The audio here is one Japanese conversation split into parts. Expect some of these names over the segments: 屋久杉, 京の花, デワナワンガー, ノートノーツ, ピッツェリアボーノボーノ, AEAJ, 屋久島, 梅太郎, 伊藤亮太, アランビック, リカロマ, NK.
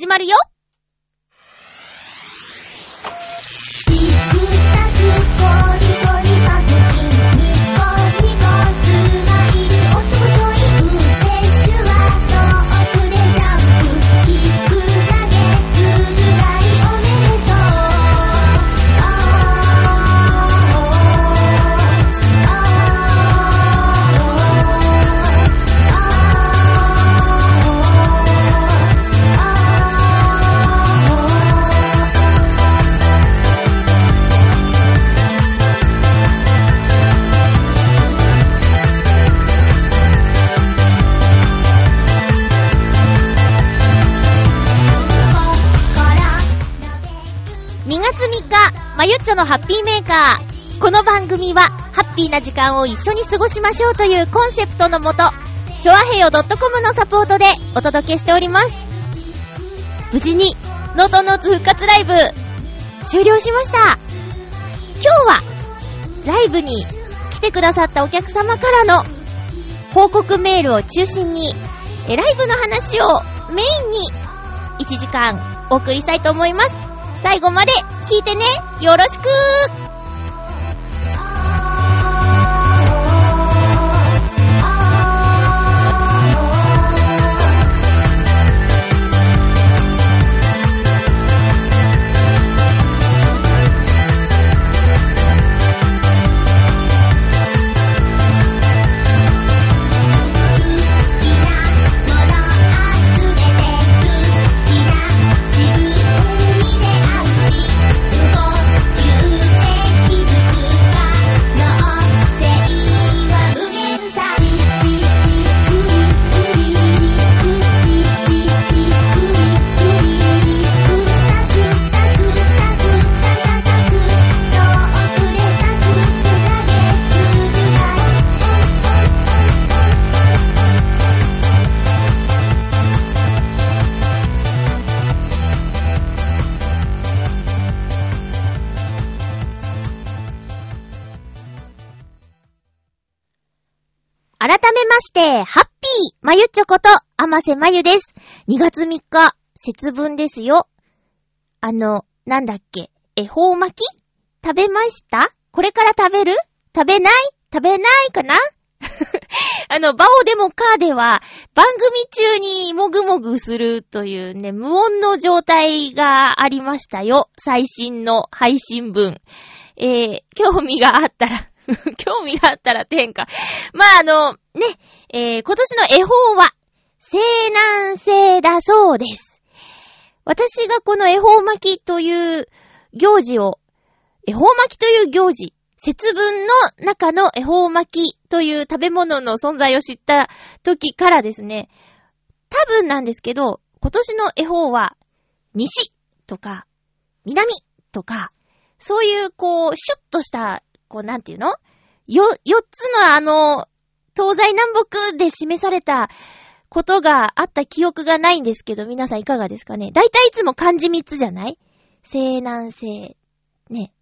始まるよ。まゆっちょのハッピーメーカー。この番組はハッピーな時間を一緒に過ごしましょうというコンセプトのもと、ちょあへよ .com のサポートでお届けしております。無事にノートノーツ復活ライブ終了しました。今日はライブに来てくださったお客様からの報告メールを中心にライブの話をメインに1時間お送りしたいと思います。最後まで聞いてね、よろしくー。ハッピーまゆっちょこと天瀬まゆです。2月3日節分ですよ。恵方巻き食べました？これから食べる？食べない？食べないかなバオでもカーでは番組中にもぐもぐするというね、無音の状態がありましたよ。最新の配信分、興味があったら興味があったら天下。まあ今年の恵方は西南西だそうです。私がこの恵方巻きという行事を、恵方巻きという行事、節分の中の恵方巻きという食べ物の存在を知った時からですね、多分なんですけど、今年の恵方は西とか南とか、そういうシュッとしたなんていうの？4つの東西南北で示されたことがあった記憶がないんですけど、皆さんいかがですかね？だいたいいつも漢字3つじゃない？西南西、ね、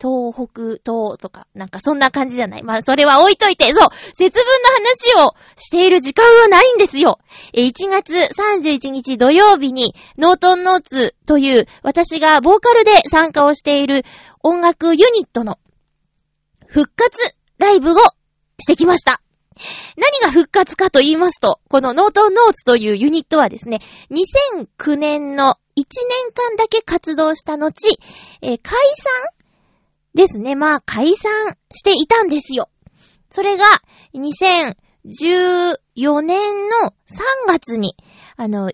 東北東とか、なんかそんな感じじゃない？まあ、それは置いといて、そう、節分の話をしている時間はないんですよ。1月31日土曜日に、ノートンノーツという、私がボーカルで参加をしている音楽ユニットの復活ライブをしてきました。何が復活かと言いますと、このノートノーツというユニットはですね、2009年の1年間だけ活動した後、解散ですね。まあ解散していたんですよ。それが2014年の3月に、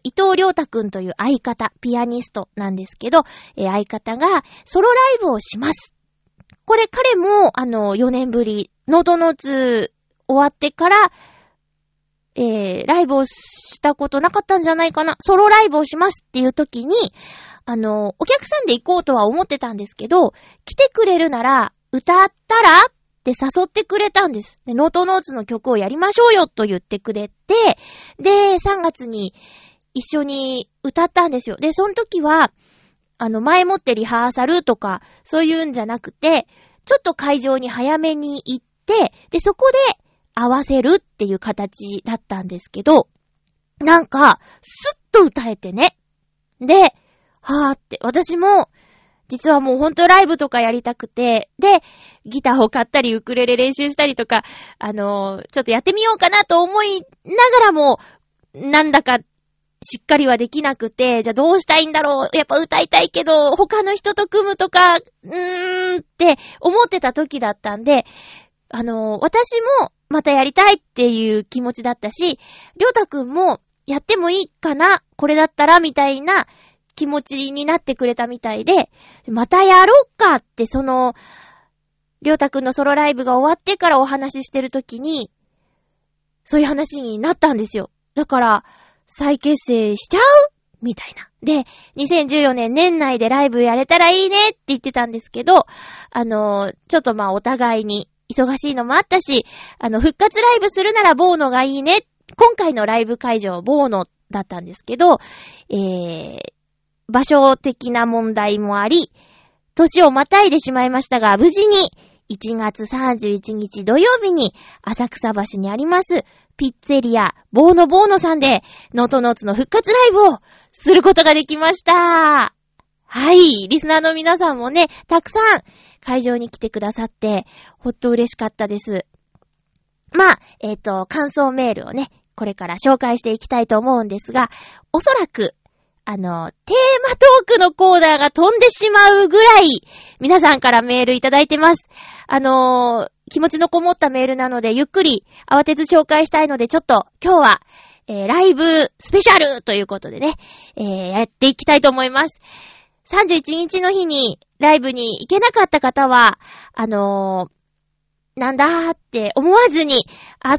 伊藤亮太くんという相方、ピアニストなんですけど、相方がソロライブをします。これ彼も4年ぶり、ノートノーツ終わってから、ライブをしたことなかったんじゃないかな。ソロライブをしますっていう時に、お客さんで行こうとは思ってたんですけど、来てくれるなら歌ったらって誘ってくれたんです。で、ノートノーツの曲をやりましょうよと言ってくれて、で、3月に一緒に歌ったんですよ。で、その時は、前もってリハーサルとか、そういうんじゃなくて、ちょっと会場に早めに行って、で、そこで合わせるっていう形だったんですけど、なんか、スッと歌えてね。で、はーって、私も、実はもうほんとライブとかやりたくて、で、ギターを買ったり、ウクレレ練習したりとか、ちょっとやってみようかなと思いながらも、なんだか、しっかりはできなくて、じゃあどうしたいんだろう、やっぱ歌いたいけど、他の人と組むとか、って思ってた時だったんで、私もまたやりたいっていう気持ちだったし、りょうたくんもやってもいいかな、これだったらみたいな気持ちになってくれたみたいで、またやろっかってその、りょうたくんのソロライブが終わってからお話ししてる時に、そういう話になったんですよ。だから、再結成しちゃうみたいな。で、2014年年内でライブやれたらいいねって言ってたんですけど、ちょっとまあお互いに忙しいのもあったし、復活ライブするならボーノがいいね。今回のライブ会場はボーノだったんですけど、場所的な問題もあり、年をまたいでしまいましたが、無事に1月31日土曜日に浅草橋にありますピッツェリアボーノボーノさんでノートノーツの復活ライブをすることができました。はい、リスナーの皆さんもね、たくさん会場に来てくださってほっと嬉しかったです。まあ、感想メールをね、これから紹介していきたいと思うんですが、おそらくテーマトークのコーナーが飛んでしまうぐらい、皆さんからメールいただいてます。気持ちのこもったメールなので、ゆっくり慌てず紹介したいので、ちょっと今日は、ライブスペシャルということでね、やっていきたいと思います。31日の日にライブに行けなかった方は、なんだーって思わずに、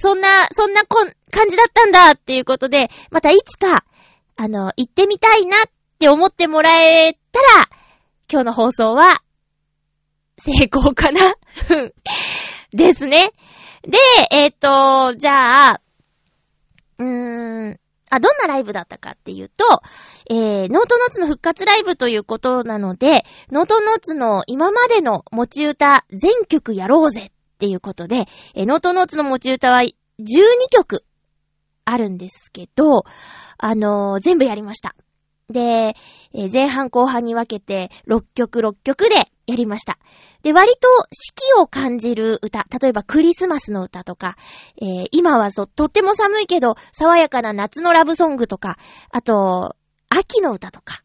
そんな感じだったんだっていうことで、またいつか、行ってみたいなって思ってもらえたら、今日の放送は、成功かなですね。で、じゃあ、どんなライブだったかっていうと、ノートノーツの復活ライブということなので、ノートノーツの今までの持ち歌全曲やろうぜっていうことで、ノートノーツの持ち歌は12曲あるんですけど、全部やりました。で、前半後半に分けて6曲でやりました。で、割と四季を感じる歌、例えばクリスマスの歌とか、今はとっても寒いけど爽やかな夏のラブソングとか、あと秋の歌とか、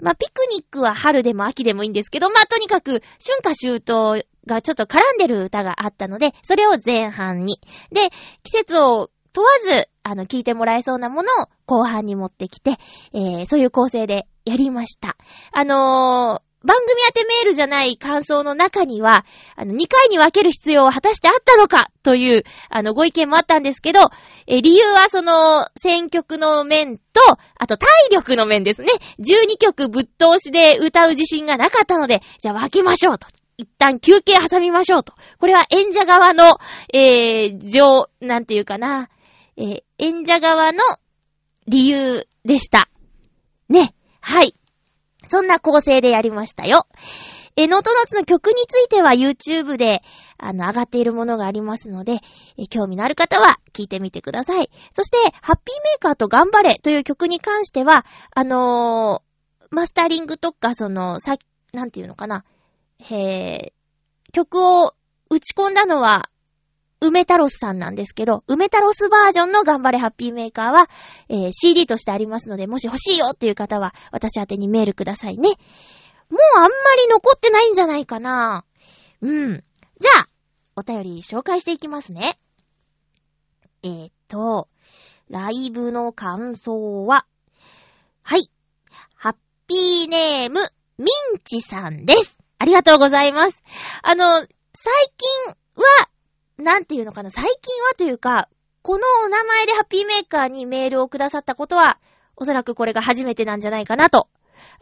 まあ、ピクニックは春でも秋でもいいんですけど、まあ、とにかく春夏秋冬がちょっと絡んでる歌があったので、それを前半に、で、季節を問わず聞いてもらえそうなものを後半に持ってきて、そういう構成でやりました。番組宛てメールじゃない感想の中には、2回に分ける必要は果たしてあったのかという、ご意見もあったんですけど、理由はその、選曲の面と、あと体力の面ですね。12曲ぶっ通しで歌う自信がなかったので、じゃあ分けましょうと。一旦休憩挟みましょうと。これは演者側の、なんていうかな。演者側の理由でした。ね。はい。そんな構成でやりましたよ。ノートノーツの曲については YouTube で、上がっているものがありますので、興味のある方は聞いてみてください。そして、ハッピーメーカーと頑張れという曲に関しては、マスタリングとか、なんていうのかな。曲を打ち込んだのは、梅太郎さんなんですけど、梅太郎バージョンの頑張れハッピーメーカーは、CD としてありますので、もし欲しいよっていう方は私宛てにメールくださいね。もうあんまり残ってないんじゃないかな。じゃあお便り紹介していきますね。ライブの感想は、はい、ハッピーネームミンチさんです。ありがとうございます。最近はなんていうのかな、最近はというか、このお名前でハッピーメーカーにメールをくださったことは、おそらくこれが初めてなんじゃないかなと。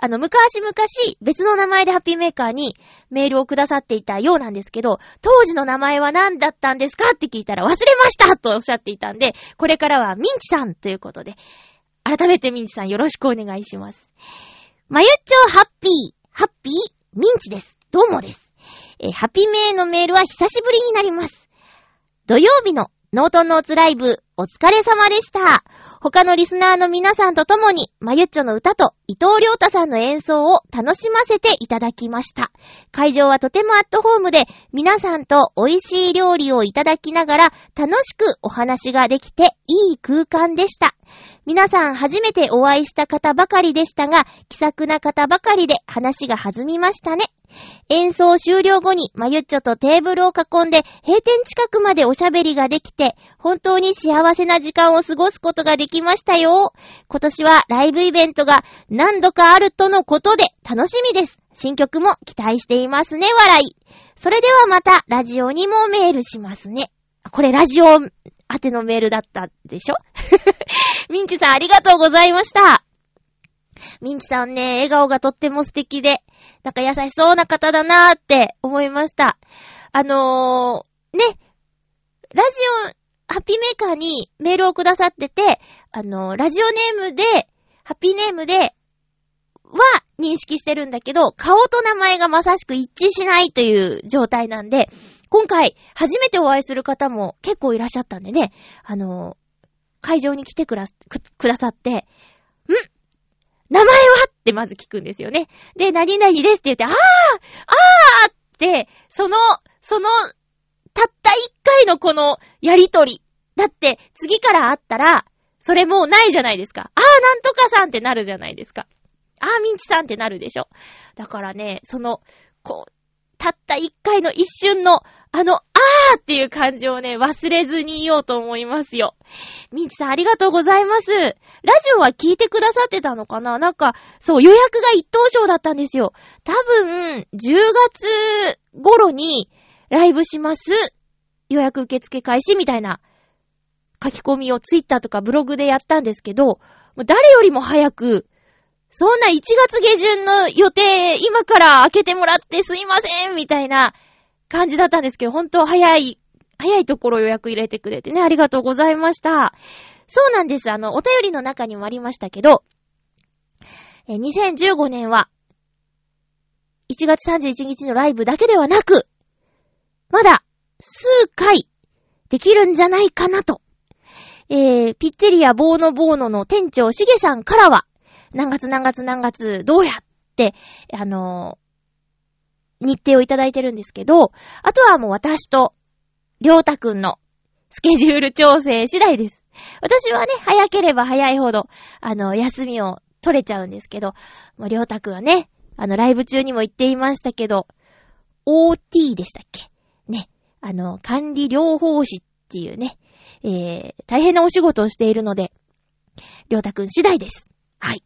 昔々別の名前でハッピーメーカーにメールをくださっていたようなんですけど、当時の名前は何だったんですかって聞いたら、忘れましたとおっしゃっていたんで、これからはミンチさんということで、改めてミンチさんよろしくお願いします。まゆっちょハッピーミンチです。どうもです。ハッピーメーのメールは久しぶりになります。土曜日のノートノーツライブお疲れ様でした。他のリスナーの皆さんとともに、まゆっちょの歌と伊藤良太さんの演奏を楽しませていただきました。会場はとてもアットホームで、皆さんと美味しい料理をいただきながら楽しくお話ができていい空間でした。皆さん初めてお会いした方ばかりでしたが、気さくな方ばかりで話が弾みましたね。演奏終了後にまゆっちょとテーブルを囲んで閉店近くまでおしゃべりができて、本当に幸せな時間を過ごすことができましたよ。今年はライブイベントが何度かあるとのことで楽しみです。新曲も期待していますね、笑い。それではまたラジオにもメールしますね。これラジオ宛てのメールだったでしょミンチさんありがとうございました。ミンチさんね、笑顔がとっても素敵で、なんか優しそうな方だなーって思いました。ね、ラジオ、ハッピーメーカーにメールをくださってて、ラジオネームで、ハッピーネームで、は認識してるんだけど、顔と名前がまさしく一致しないという状態なんで、今回初めてお会いする方も結構いらっしゃったんでね、会場に来てくださって、名前はってまず聞くんですよね。で、何々ですって言って、って、たった一回のこのやりとり。だって、次から会ったら、それもうないじゃないですか。なんとかさんってなるじゃないですか。ミンチさんってなるでしょ。だからね、たった一回の一瞬の、っていう感じをね、忘れずにいようと思いますよ。ミンチさんありがとうございます。ラジオは聞いてくださってたのかな？なんか、そう、予約が一等賞だったんですよ。多分、10月頃にライブします。予約受付開始みたいな書き込みをツイッターとかブログでやったんですけど、誰よりも早く、そんな1月下旬の予定、今から開けてもらってすいませんみたいな感じだったんですけど、本当早いところ予約入れてくれてね、ありがとうございました。そうなんです。お便りの中にもありましたけど、2015年は、1月31日のライブだけではなく、まだ数回できるんじゃないかなと。ピッツェリアボーノボーノの店長しげさんからは、何月どうやって日程をいただいてるんですけど、あとはもう私とりょうたくんのスケジュール調整次第です。私はね、早ければ早いほど休みを取れちゃうんですけど、まあ、りょうたくんはね、ライブ中にも言っていましたけど OT でしたっけね、管理療法士っていうね、大変なお仕事をしているので、りょうたくん次第です。はい。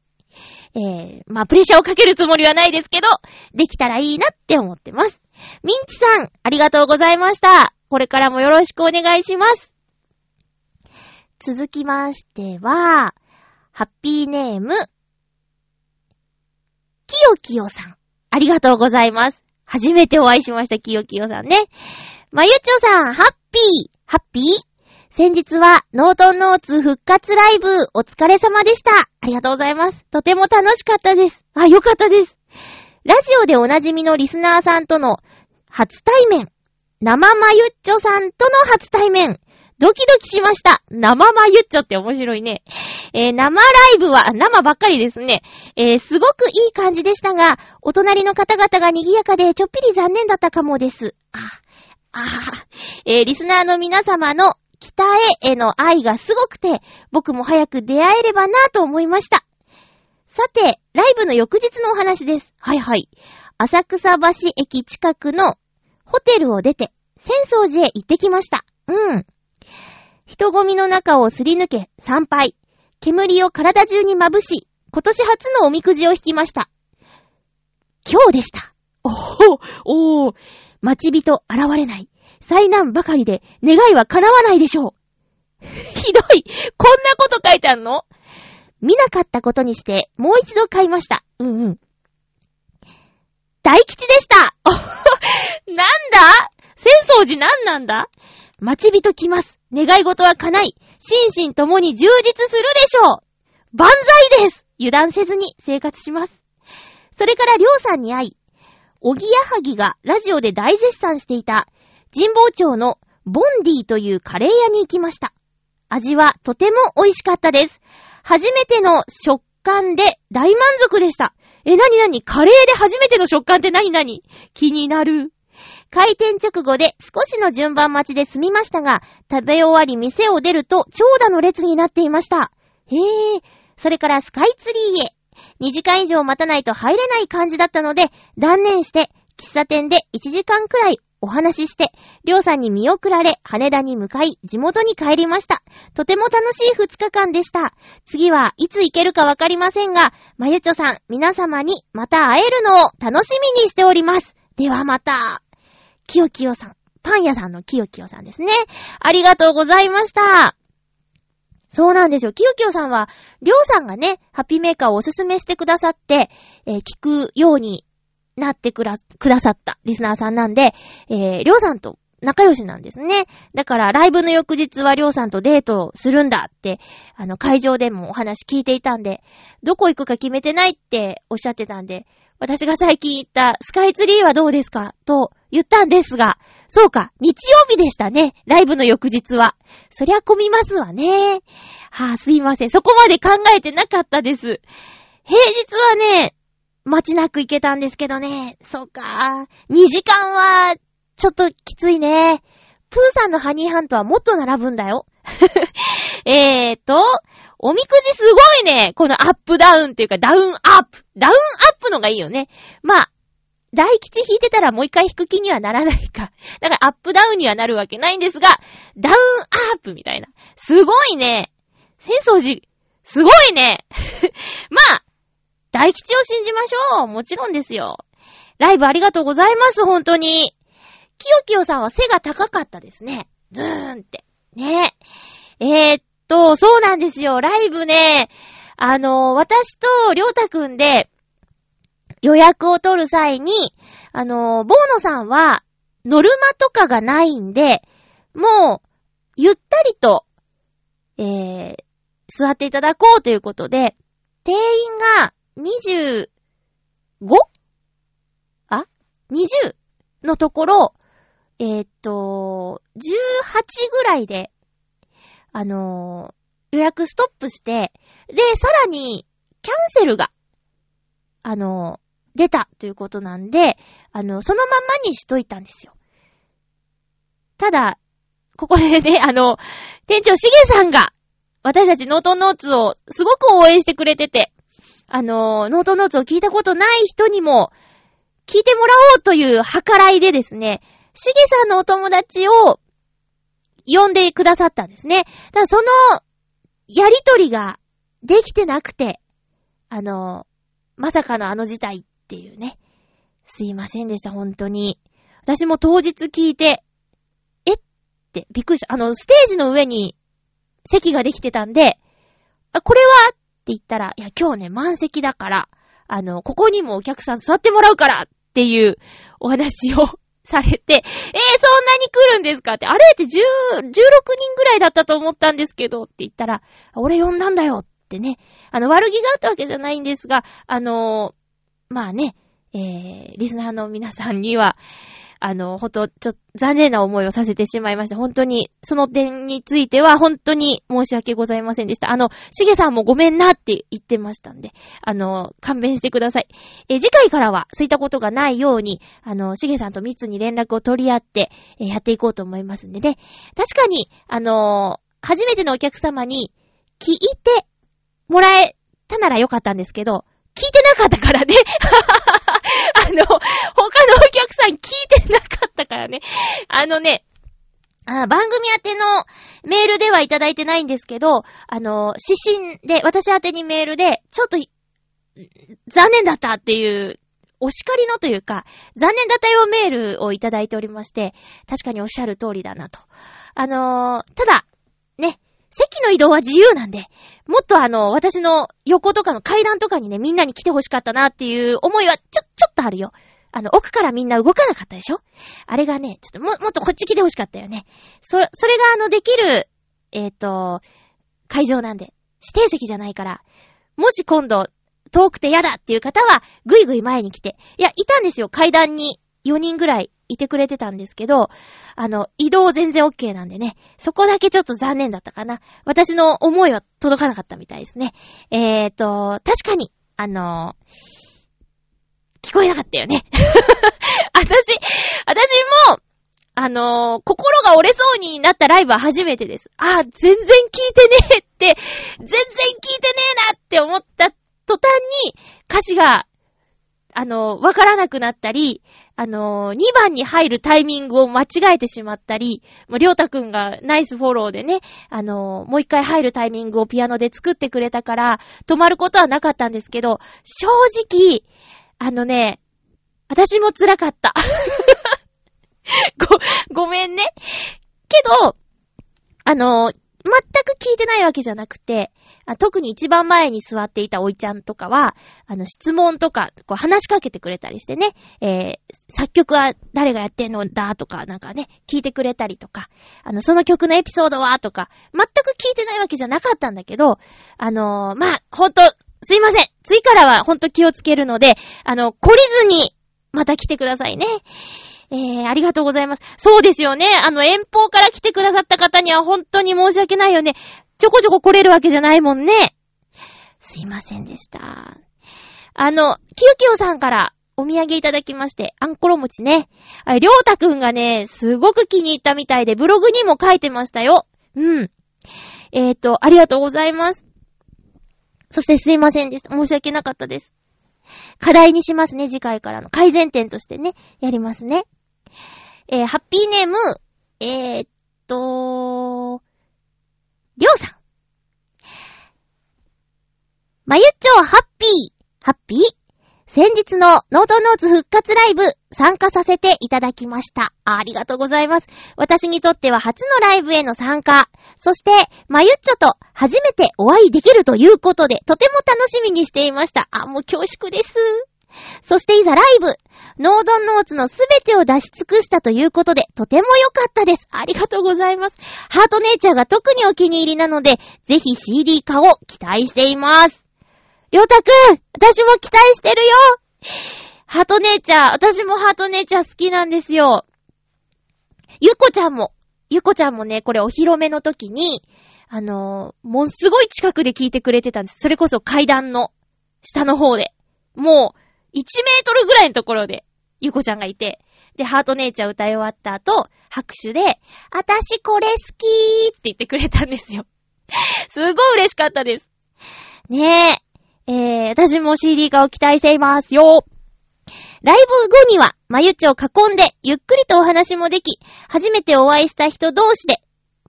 まあ、プレッシャーをかけるつもりはないですけど、できたらいいなって思ってます。ミンチさん、ありがとうございました。これからもよろしくお願いします。続きましては、ハッピーネーム、きよきよさん。ありがとうございます。初めてお会いしました、きよきよさんね。まゆちょさん、ハッピー先日はノートンノーツ復活ライブお疲れ様でした。ありがとうございます。とても楽しかったです。あ、よかったです。ラジオでおなじみのリスナーさんとの初対面。生まゆっちょさんとの初対面。ドキドキしました。生まゆっちょって面白いね。生ライブは生ばっかりですね。すごくいい感じでしたが、お隣の方々が賑やかでちょっぴり残念だったかもです。リスナーの皆様の北への愛がすごくて、僕も早く出会えればなと思いました。さて、ライブの翌日のお話です。はい。浅草橋駅近くのホテルを出て、浅草寺へ行ってきました。人混みの中をすり抜け、参拝。煙を体中にまぶし、今年初のおみくじを引きました。今日でした。おー、待ち人現れない。災難ばかりで願いは叶わないでしょう。ひどい。こんなこと書いてあんの？見なかったことにしてもう一度買いました。大吉でした。なんだ？浅草寺なんなんだ？待ち人来ます。願い事は叶い。心身ともに充実するでしょう。万歳です。油断せずに生活します。それからりょうさんに会い、おぎやはぎがラジオで大絶賛していた神保町のボンディというカレー屋に行きました。味はとても美味しかったです。初めての食感で大満足でした。なにカレーで初めての食感ってなに気になる。開店直後で少しの順番待ちで済みましたが、食べ終わり店を出ると長蛇の列になっていました。へえ。それからスカイツリーへ。2時間以上待たないと入れない感じだったので、断念して喫茶店で1時間くらいお話しして、りょうさんに見送られ、羽田に向かい、地元に帰りました。とても楽しい2日間でした。次はいつ行けるかわかりませんが、まゆちょさん、皆様にまた会えるのを楽しみにしております。ではまた。きよきよさん。パン屋さんのきよきよさんですね。ありがとうございました。そうなんですよ。きよきよさんは、りょうさんがね、ハッピーメーカーをおすすめしてくださって、聞くように、なってくださったリスナーさんなんで、りょうさんと仲良しなんですね。だからライブの翌日はりょうさんとデートをするんだって、会場でもお話聞いていたんで、どこ行くか決めてないっておっしゃってたんで、私が最近行ったスカイツリーはどうですかと言ったんですが、そうか、日曜日でしたね。ライブの翌日は。そりゃ混みますわね。はぁ、すいません。そこまで考えてなかったです。平日はね、待ちなく行けたんですけどね。そうか。2時間は、ちょっときついね。プーさんのハニーハントはもっと並ぶんだよ。おみくじすごいね。このアップダウンっていうか、ダウンアップ。ダウンアップのがいいよね。まあ、大吉引いてたらもう一回引く気にはならないか。だからアップダウンにはなるわけないんですが、ダウンアップみたいな。すごいね。浅草寺、すごいね。まあ、大吉を信じましょう。もちろんですよ。ライブありがとうございます。本当に。きよきよさんは背が高かったですね。ドーンって。ね。そうなんですよ。ライブね、私とりょうたくんで予約を取る際に、ボーノさんはノルマとかがないんで、もう、ゆったりと、座っていただこうということで、定員が 25? 20 のところ、18ぐらいで、予約ストップして、で、さらに、キャンセルが、出たということなんで、そのままにしといたんですよ。ただ、ここでね、店長しげさんが、私たちノートノーツをすごく応援してくれてて、ノートノーツを聞いたことない人にも聞いてもらおうという計らいでですね、しげさんのお友達を呼んでくださったんですね。ただそのやりとりができてなくて、まさかの事態っていうね、すいませんでした本当に。私も当日聞いてってびっくりした。ステージの上に席ができてたんで、これはって言ったら、いや今日ね満席だから、ここにもお客さん座ってもらうからっていうお話をされて、そんなに来るんですかって、あれって16人ぐらいだったと思ったんですけどって言ったら、俺呼んだんだよってね、悪気があったわけじゃないんですが、まあね、リスナーの皆さんには、ほんと、残念な思いをさせてしまいました。本当に、その点については、本当に申し訳ございませんでした。しげさんもごめんなって言ってましたんで、勘弁してください。次回からは、そういったことがないように、しげさんと密に連絡を取り合って、やっていこうと思いますんでね。確かに、初めてのお客様に、聞いてもらえたならよかったんですけど、聞いてなかったからね。他のお客さん聞いてなかったからね。番組宛てのメールではいただいてないんですけど、指針で、私宛てにメールで、ちょっと、残念だったっていう、お叱りのというか、残念だったよメールをいただいておりまして、確かにおっしゃる通りだなと。ただ、ね、席の移動は自由なんで、もっと私の横とかの階段とかにね、みんなに来てほしかったなっていう思いはちょっとあるよ。奥からみんな動かなかったでしょ？あれがね、ちょっともっとこっち来てほしかったよね。それができる、会場なんで、指定席じゃないから、もし今度、遠くてやだっていう方は、ぐいぐい前に来て、いや、いたんですよ、階段に。4人ぐらいいてくれてたんですけど、移動全然 OK なんでね、そこだけちょっと残念だったかな。私の思いは届かなかったみたいですね。確かに、聞こえなかったよね。私も、心が折れそうになったライブは初めてです。あ、全然聞いてねえって、全然聞いてねえなって思った途端に、歌詞が、わからなくなったり、2番に入るタイミングを間違えてしまったり、りょうたくんがナイスフォローでね、もう一回入るタイミングをピアノで作ってくれたから、止まることはなかったんですけど、正直、私も辛かった。ごめんね。けど、全く聞いてないわけじゃなくて、特に一番前に座っていたおいちゃんとかは、質問とか、こう話しかけてくれたりしてね、作曲は誰がやってんのだとか、なんかね、聞いてくれたりとか、その曲のエピソードはとか、全く聞いてないわけじゃなかったんだけど、ほんと、すいません。次からはほんと気をつけるので、懲りずに、また来てくださいね。ありがとうございます。そうですよね。遠方から来てくださった方には本当に申し訳ないよね。ちょこちょこ来れるわけじゃないもんね。すいませんでした。キヨキヨさんからお土産いただきまして、あんころ餅ね。りょうたくんがね、すごく気に入ったみたいで、ブログにも書いてましたよ。うん。ありがとうございます。そしてすいませんでした。申し訳なかったです。課題にしますね。次回からの改善点としてね、やりますね。ハッピーネーム、りょうさん。まゆっちょハッピー、ハッピー。先日のノートノーツ復活ライブ参加させていただきました。ありがとうございます。私にとっては初のライブへの参加。そして、まゆっちょと初めてお会いできるということで、とても楽しみにしていました。あ、もう恐縮です。そしていざライブ、ノードンノーツのすべてを出し尽くしたということで、とても良かったです。ありがとうございます。ハートネイチャーが特にお気に入りなので、ぜひ CD 化を期待しています。りょうたくん、私も期待してるよ。ハートネイチャー、私もハートネイチャー好きなんですよ。ゆこちゃんもね、これお披露目の時に、もうすごい近くで聞いてくれてたんです。それこそ階段の下の方で。もう、1メートルぐらいのところで、ゆこちゃんがいて、で、ハートネイチャー歌い終わった後、拍手で、あたしこれ好きーって言ってくれたんですよ。すごい嬉しかったです。ねえ、私も CD 化を期待していますよ。ライブ後には、まゆっちを囲んで、ゆっくりとお話もでき、初めてお会いした人同士で、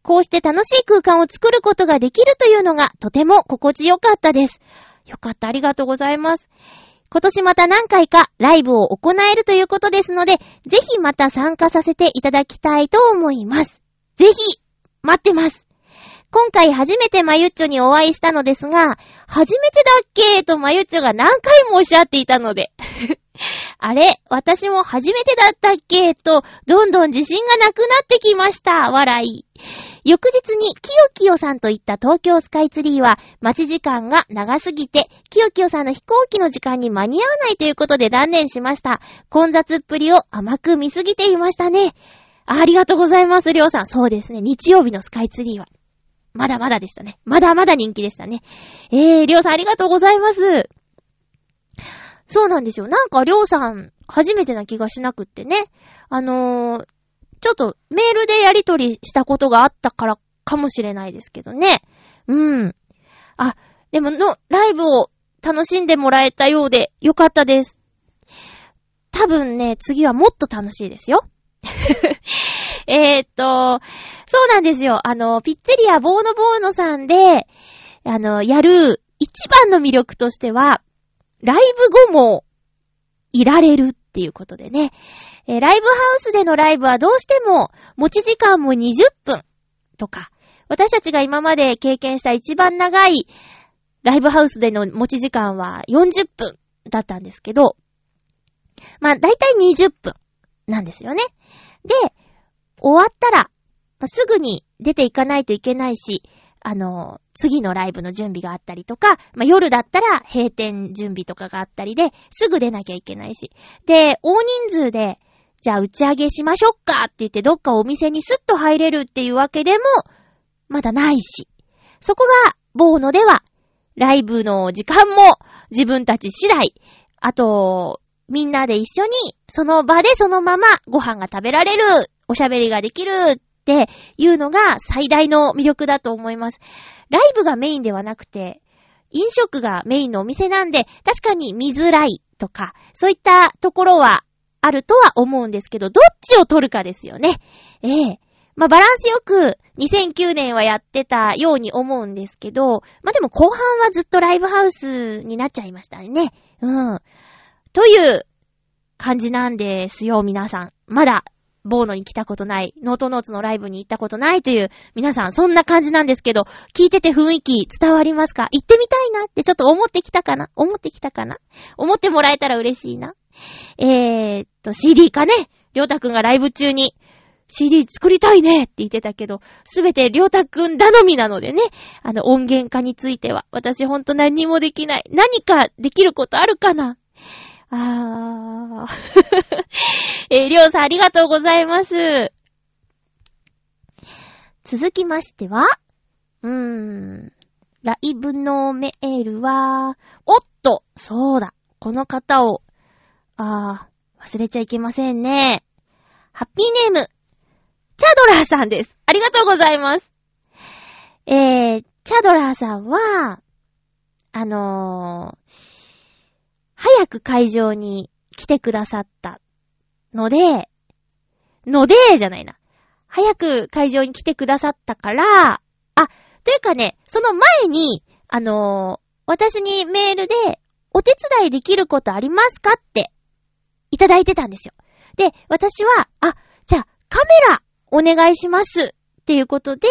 こうして楽しい空間を作ることができるというのが、とても心地よかったです。よかった、ありがとうございます。今年また何回かライブを行えるということですので、ぜひまた参加させていただきたいと思います。ぜひ、待ってます。今回初めてまゆっちょにお会いしたのですが、初めてだっけとまゆっちょが何回もおっしゃっていたので。あれ、私も初めてだったっけと、どんどん自信がなくなってきました。笑い。翌日にキヨキヨさんといった東京スカイツリーは待ち時間が長すぎてキヨキヨさんの飛行機の時間に間に合わないということで断念しました。混雑っぷりを甘く見すぎていましたね。ありがとうございます、りょうさん。そうですね、日曜日のスカイツリーはまだまだでしたね。まだまだ人気でしたね。りょうさんありがとうございます。そうなんですよ。なんかりょうさん初めてな気がしなくってね、ちょっとメールでやり取りしたことがあったからかもしれないですけどね。うん。あ、でもの、ライブを楽しんでもらえたようでよかったです。多分ね、次はもっと楽しいですよ。そうなんですよ。ピッツェリアボーノボーノさんで、やる一番の魅力としては、ライブ後もいられるっていうことでね、ライブハウスでのライブはどうしても持ち時間も20分とか、私たちが今まで経験した一番長いライブハウスでの持ち時間は40分だったんですけど、まあだいたい20分なんですよね。で、終わったら、すぐに出ていかないといけないし、次のライブの準備があったりとか、まあ、夜だったら閉店準備とかがあったりで、すぐ出なきゃいけないし。で、大人数でじゃあ打ち上げしましょっかって言ってどっかお店にスッと入れるっていうわけでもまだないし、そこがボーノではライブの時間も自分たち次第、あとみんなで一緒にその場でそのままご飯が食べられる、おしゃべりができるっていうのが最大の魅力だと思います。ライブがメインではなくて飲食がメインのお店なんで、確かに見づらいとかそういったところはあるとは思うんですけど、どっちを取るかですよね。まあ、バランスよく2009年はやってたように思うんですけど、まあ、でも後半はずっとライブハウスになっちゃいましたね。という感じなんですよ、皆さん。まだボーノに来たことない、ノートノーツのライブに行ったことないという皆さん、そんな感じなんですけど、聞いてて雰囲気伝わりますか？行ってみたいなってちょっと思ってきたかな、思ってもらえたら嬉しいな。CD かね、りょうたくんがライブ中に CD 作りたいねって言ってたけど、すべてりょうたくん頼みなのでね、音源化については私ほんと何もできない。何かできることあるかな。りょうさんありがとうございます。続きましてはライブのメールは、おっとそうだ、この方を忘れちゃいけませんね。ハッピーネームチャドラーさんです。ありがとうございます。チャドラーさんは早く会場に来てくださったので早く会場に来てくださったから、あ、というかね、その前に私にメールでお手伝いできることありますかっていただいてたんですよ。で、私は、じゃあカメラお願いしますっていうことで、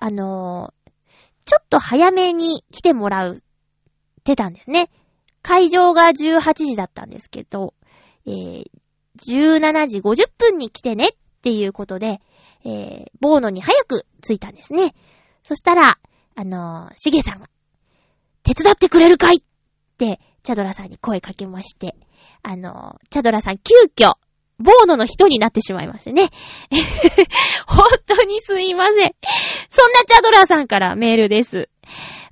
ちょっと早めに来てもらうってたんですね。会場が18時だったんですけど、17時50分に来てねっていうことで、ボーノに早く着いたんですね。そしたら、シゲさんが手伝ってくれるかいってチャドラさんに声かけまして、チャドラさん急遽、ボーノの人になってしまいましてね。本当にすいません。そんなチャドラさんからメールです。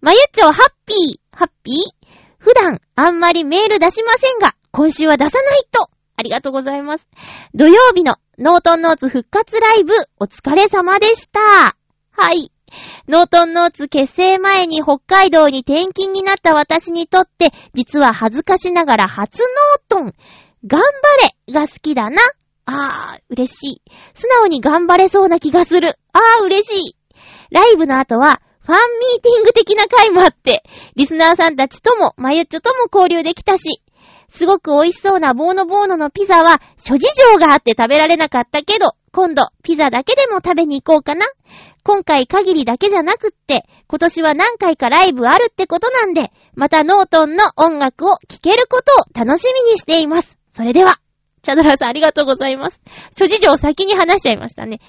まゆちょ、ハッピー普段あんまりメール出しませんが、今週は出さないと。ありがとうございます。土曜日のノートンノーツ復活ライブ、お疲れ様でした。はい。ノートンノーツ結成前に北海道に転勤になった私にとって、実は恥ずかしながら初ノートン。頑張れが好きだな。嬉しい。素直に頑張れそうな気がする。嬉しい。ライブの後は、ファンミーティング的な回もあって、リスナーさんたちとも、まゆっちょとも交流できたし、すごく美味しそうなボーノのピザは、諸事情があって食べられなかったけど、今度、ピザだけでも食べに行こうかな。今回限りだけじゃなくって、今年は何回かライブあるってことなんで、またノートンの音楽を聴けることを楽しみにしています。それでは、チャドラーさんありがとうございます。諸事情先に話しちゃいましたね。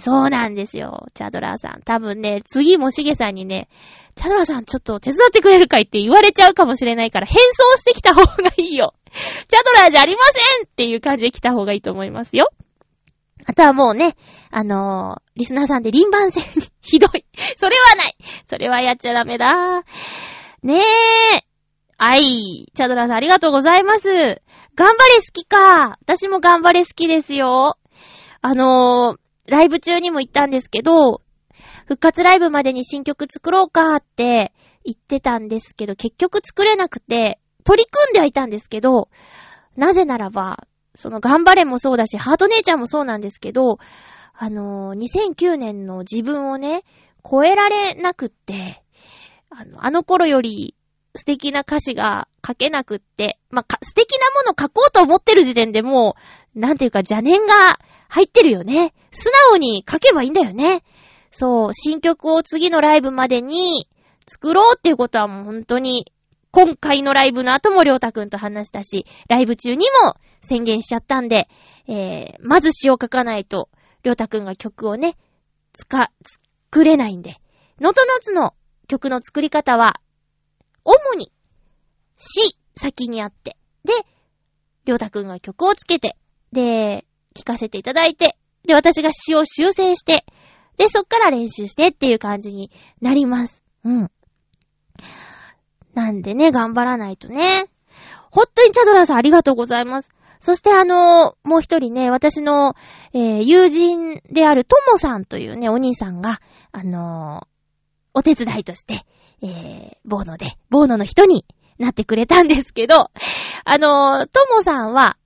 そうなんですよ。チャドラーさん。多分ね、次もしげさんにね、チャドラーさんちょっと手伝ってくれるかいって言われちゃうかもしれないから、変装してきた方がいいよ。チャドラーじゃありませんっていう感じで来た方がいいと思いますよ。あとはもうね、リスナーさんで輪番戦にひどい。それはない。それはやっちゃダメだ。ねえ。チャドラーさんありがとうございます。頑張れ好きか。私も頑張れ好きですよ。ライブ中にも言ったんですけど、復活ライブまでに新曲作ろうかって言ってたんですけど、結局作れなくて、取り組んではいたんですけど、なぜならば、その頑張れもそうだし、ハート姉ちゃんもそうなんですけど、2009年の自分をね、超えられなくって、あの頃より、素敵な歌詞が書けなくって、まあ、素敵なもの書こうと思ってる時点でもう、なんていうか邪念が入ってるよね。素直に書けばいいんだよね。そう、新曲を次のライブまでに作ろうっていうことはもう本当に、今回のライブの後もりょうたくんと話したし、ライブ中にも宣言しちゃったんで、まず詩を書かないと、りょうたくんが曲をね、作れないんで。のとのつの曲の作り方は、主に、詩、先にあって。で、りょうたくんが曲をつけて。で、聞かせていただいて、で、私が詞を修正して、で、そっから練習してっていう感じになります。うん。なんでね、頑張らないとね。ほっとにチャドラーさんありがとうございます。そしてもう一人ね、私の、友人であるともさんというね、お兄さんが、お手伝いとして、ボーノの人になってくれたんですけど、ともさんは、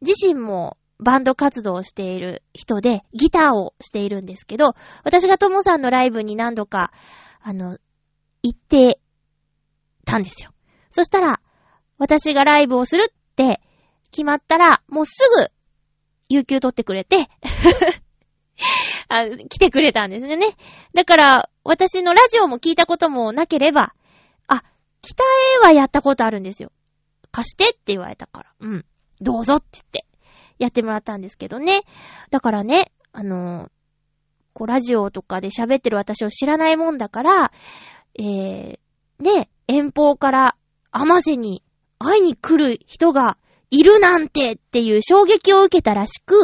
自身もバンド活動をしている人で、ギターをしているんですけど、私がともさんのライブに何度か、行ってたんですよ。そしたら、私がライブをするって決まったら、もうすぐ、有給取ってくれて来てくれたんですね。だから、私のラジオも聞いたこともなければ、北へはやったことあるんですよ。貸してって言われたから、うん、どうぞって言って、やってもらったんですけどね。だからね、こうラジオとかで喋ってる私を知らないもんだから、ね、遠方から甘瀬に会いに来る人がいるなんてっていう衝撃を受けたらしく、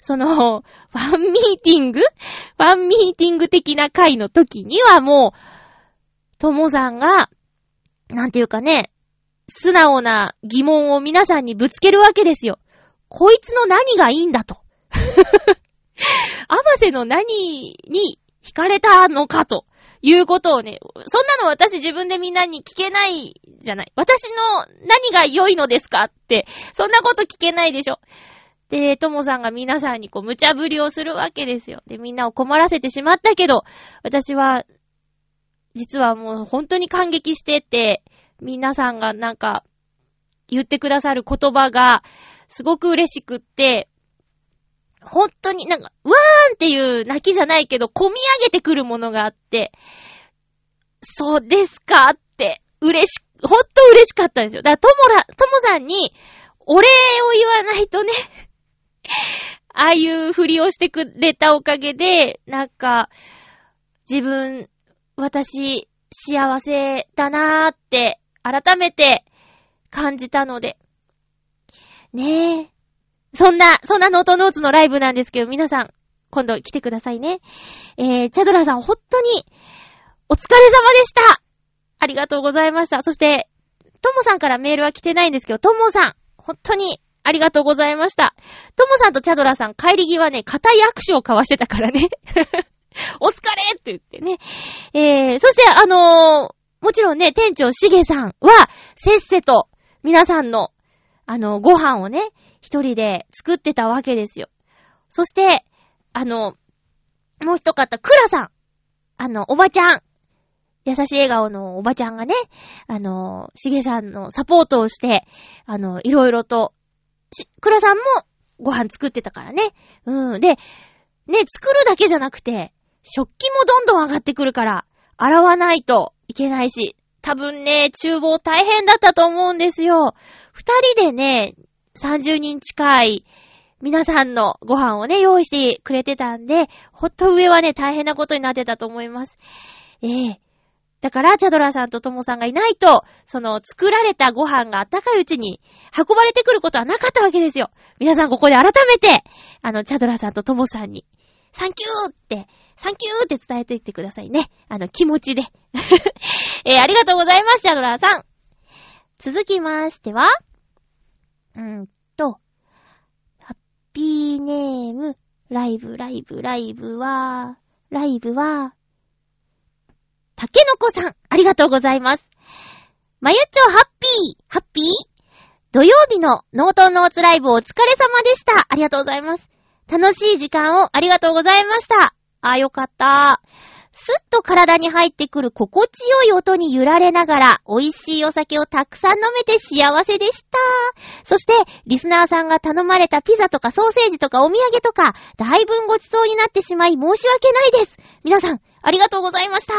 その、ファンミーティング的な会の時にはもう、ともさんが、なんていうかね、素直な疑問を皆さんにぶつけるわけですよ。こいつの何がいいんだと。アマセの何に惹かれたのかということをね、そんなの私自分でみんなに聞けないじゃない。私の何が良いのですかって、そんなこと聞けないでしょ。で、ともさんが皆さんにこう無茶ぶりをするわけですよ。で、みんなを困らせてしまったけど、私は、実はもう本当に感激してて、皆さんがなんか言ってくださる言葉がすごく嬉しくって、本当になんか、うわーんっていう泣きじゃないけど、込み上げてくるものがあって、そうですかって、本当嬉しかったんですよ。だからともさんにお礼を言わないとね、ああいうふりをしてくれたおかげで、なんか、私、幸せだなーって、改めて感じたので。ねえ。そんなノートノーツのライブなんですけど、皆さん、今度来てくださいね。チャドラさん、本当に、お疲れ様でした。ありがとうございました。そして、ともさんからメールは来てないんですけど、ともさん、本当に、ありがとうございました。ともさんとチャドラさん、帰り際ね、固い握手を交わしてたからね。お疲れって言ってね。そしてもちろんね、店長しげさんは、せっせと皆さんの、ご飯をね、一人で作ってたわけですよ。そして、もう一方、くらさん。おばちゃん。優しい笑顔のおばちゃんがね、しげさんのサポートをして、いろいろと、くらさんもご飯作ってたからね。うん。で、ね、作るだけじゃなくて、食器もどんどん上がってくるから、洗わないといけないし、多分ね、厨房大変だったと思うんですよ。二人でね、30人近い皆さんのご飯をね、用意してくれてたんで、ほっと上はね、大変なことになってたと思います。だから、チャドラさんとトモさんがいないと、その作られたご飯が温かいうちに運ばれてくることはなかったわけですよ。皆さんここで改めて、チャドラさんとトモさんに、サンキューって、サンキューって伝えていってくださいね。気持ちで。ありがとうございます、チャドラーさん。続きましては、ハッピーネーム、ライブは、たけのこさん、ありがとうございます。まゆっちょ、ハッピー土曜日のノートノーツライブお疲れ様でした。ありがとうございます。楽しい時間をありがとうございました。あ、よかった。すっと体に入ってくる心地よい音に揺られながら美味しいお酒をたくさん飲めて幸せでした。そしてリスナーさんが頼まれたピザとかソーセージとかお土産とか大分ごちそうになってしまい申し訳ないです。皆さんありがとうございました。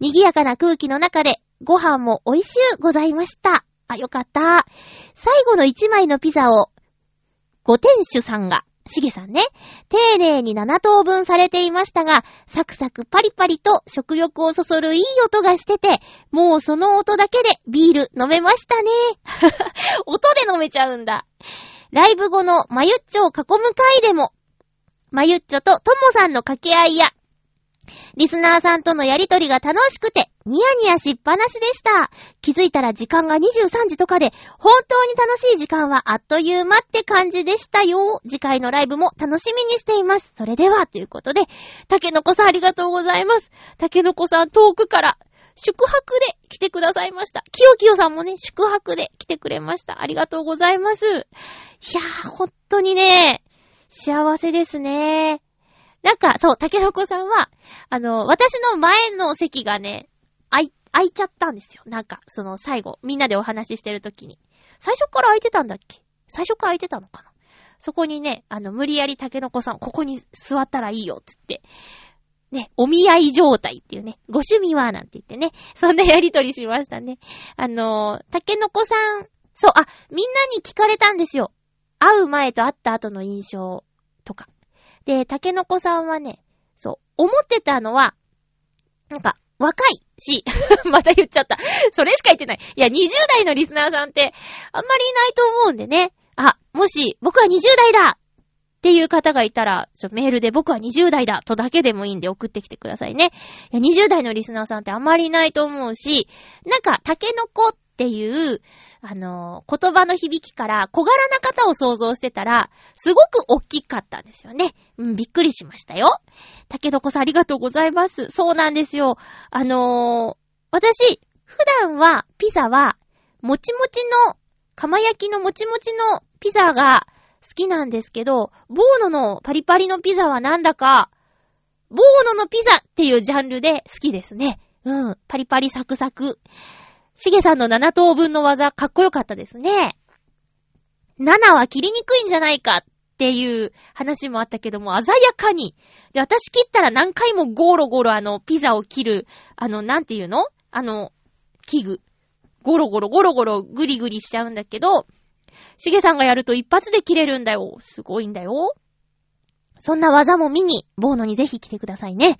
賑やかな空気の中でご飯も美味しゅうございました。あ、よかった。最後の一枚のピザをご店主さんがしげさんね、丁寧に7等分されていましたが、サクサクパリパリと食欲をそそるいい音がしてて、もうその音だけでビール飲めましたね。音で飲めちゃうんだ。ライブ後のまゆっちょを囲む会でも、まゆっちょとともさんの掛け合いや、リスナーさんとのやりとりが楽しくて、ニヤニヤしっぱなしでした。気づいたら時間が23時とかで、本当に楽しい時間はあっという間って感じでしたよ。次回のライブも楽しみにしています。それでは、ということで、竹の子さんありがとうございます。竹の子さん遠くから、宿泊で来てくださいました。きよきよさんもね、宿泊で来てくれました。ありがとうございます。いやー、本当にね、幸せですね。なんか、そう、竹の子さんは、私の前の席がね、空いちゃったんですよ。なんか、その最後、みんなでお話ししてるときに。最初から空いてたんだっけ？最初から空いてたのかな？そこにね、無理やり竹の子さん、ここに座ったらいいよ、つって。ね、お見合い状態っていうね、ご趣味は、なんて言ってね、そんなやりとりしましたね。竹の子さん、そう、あ、みんなに聞かれたんですよ。会う前と会った後の印象とか。で、竹の子さんはね、そう、思ってたのは、なんか、若いし、また言っちゃった。それしか言ってない。いや、20代のリスナーさんって、あんまりいないと思うんでね。あ、もし、僕は20代だっていう方がいたら、メールで僕は20代だとだけでもいいんで送ってきてくださいね。いや、20代のリスナーさんってあんまりいないと思うし、なんか、竹の子っていう、言葉の響きから小柄な方を想像してたら、すごく大きかったんですよね。うん、びっくりしましたよ。竹の子さんありがとうございます。そうなんですよ。私、普段はピザは、もちもちの、釜焼きのもちもちのピザが好きなんですけど、ボーノのパリパリのピザはなんだか、ボーノのピザっていうジャンルで好きですね。うん、パリパリサクサク。しげさんの7等分の技、かっこよかったですね。7は切りにくいんじゃないかっていう話もあったけども、鮮やかに。で、私切ったら何回もゴロゴロピザを切る、なんていうの？器具。ゴロゴロゴロゴログリグリしちゃうんだけど、しげさんがやると一発で切れるんだよ。すごいんだよ。そんな技も見に、ボーノにぜひ来てくださいね。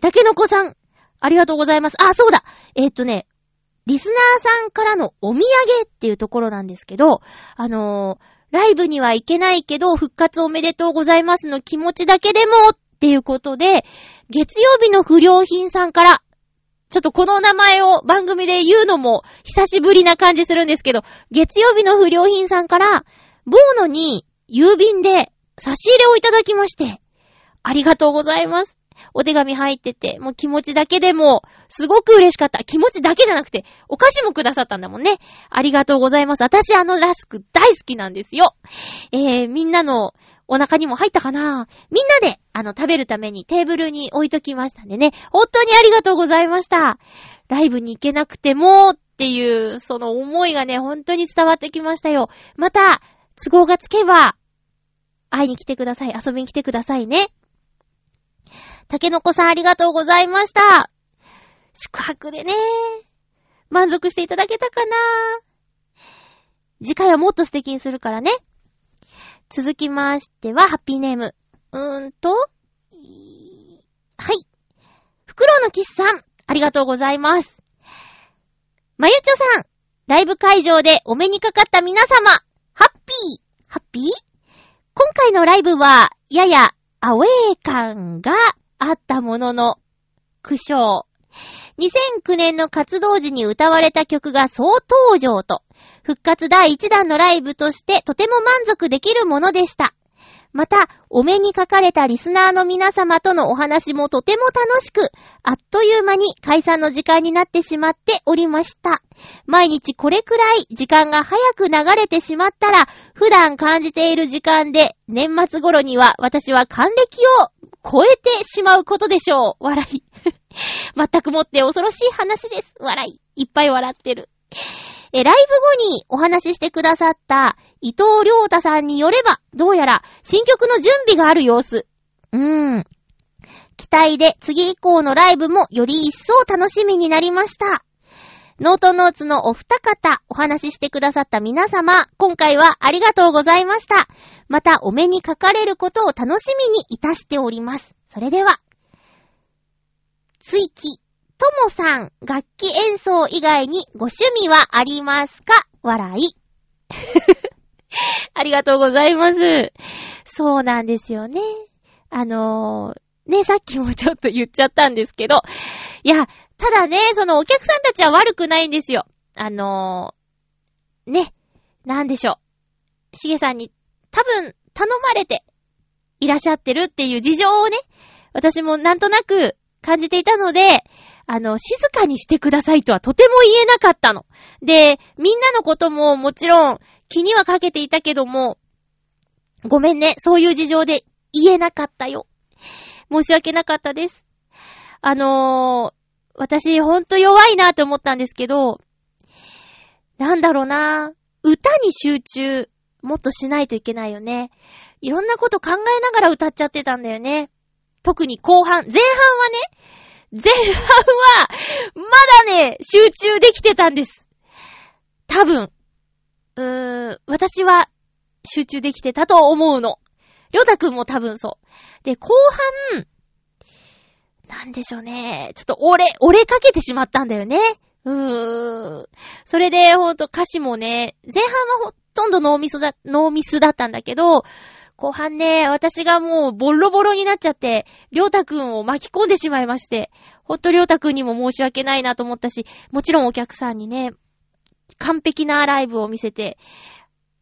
竹の子さん、ありがとうございます。あ、そうだ。ね、リスナーさんからのお土産っていうところなんですけど、ライブには行けないけど復活おめでとうございますの気持ちだけでもっていうことで、月曜日の不良品さんから、ちょっとこの名前を番組で言うのも久しぶりな感じするんですけど、月曜日の不良品さんからボーノに郵便で差し入れをいただきまして、ありがとうございます。お手紙入ってて、もう気持ちだけでもすごく嬉しかった。気持ちだけじゃなくてお菓子もくださったんだもんね。ありがとうございます。私ラスク大好きなんですよ。みんなのお腹にも入ったかな。みんなで食べるためにテーブルに置いときましたんでね、本当にありがとうございました。ライブに行けなくてもっていうその思いがね、本当に伝わってきましたよ。また都合がつけば会いに来てください。遊びに来てくださいね。竹の子さんありがとうございました。宿泊でね、満足していただけたかな。次回はもっと素敵にするからね。続きましてはハッピーネーム。はい。フクロウのキスさんありがとうございます。まゆちょさん、ライブ会場でお目にかかった皆様、ハッピー。今回のライブはややアウェー感があったものの苦笑。2009年の活動時に歌われた曲が総登場と、復活第1弾のライブとしてとても満足できるものでした。また、お目にかかれたリスナーの皆様とのお話もとても楽しく、あっという間に解散の時間になってしまっておりました。毎日これくらい時間が早く流れてしまったら、普段感じている時間で年末頃には私は還暦を超えてしまうことでしょう。笑い。全くもって恐ろしい話です。笑い。いっぱい笑ってる。ライブ後にお話ししてくださった伊藤亮太さんによれば、どうやら新曲の準備がある様子。期待で次以降のライブもより一層楽しみになりました。ノートノーツのお二方、お話ししてくださった皆様、今回はありがとうございました。またお目にかかれることを楽しみにいたしております。それでは、追記、ともさん、楽器演奏以外にご趣味はありますか？笑い。ありがとうございます。そうなんですよね。ね、さっきもちょっと言っちゃったんですけど、いや、ただね、そのお客さんたちは悪くないんですよ。ね、なんでしょう。しげさんに多分頼まれていらっしゃってるっていう事情をね、私もなんとなく感じていたので、静かにしてくださいとはとても言えなかったの。で、みんなのことももちろん気にはかけていたけども、ごめんね、そういう事情で言えなかったよ。申し訳なかったです。私ほんと弱いなと思ったんですけど、なんだろうな、歌に集中もっとしないといけないよね。いろんなこと考えながら歌っちゃってたんだよね。特に後半、前半はまだね、集中できてたんです。多分。私は集中できてたと思うの。りょうたくんも多分そう。で、後半、なんでしょうね。ちょっと折れかけてしまったんだよね。それで、ほんと歌詞もね、前半はほとんどノーミスだったんだけど、後半ね、私がもうボロボロになっちゃって、りょうたくんを巻き込んでしまいまして、ほっとりょうたくんにも申し訳ないなと思ったし、もちろんお客さんにね、完璧なライブを見せて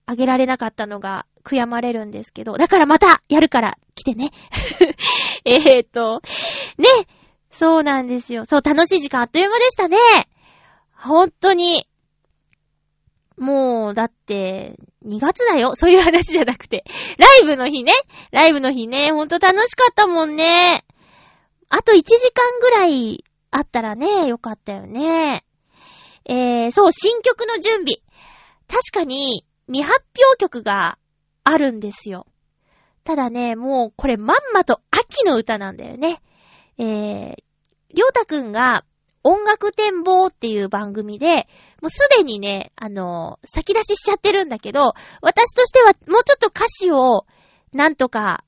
あげられなかったのが悔やまれるんですけど、だからまたやるから来てね。ね、そうなんですよ。そう、楽しい時間あっという間でしたね。本当に。もう、だって、2月だよ。そういう話じゃなくて。ライブの日ね。ほんと楽しかったもんね。あと1時間ぐらいあったらね、よかったよね。そう、新曲の準備。確かに、未発表曲があるんですよ。ただね、もうこれまんまと秋の歌なんだよね。りょうたくんが、音楽展望っていう番組で、もうすでにね、先出ししちゃってるんだけど、私としてはもうちょっと歌詞を、なんとか、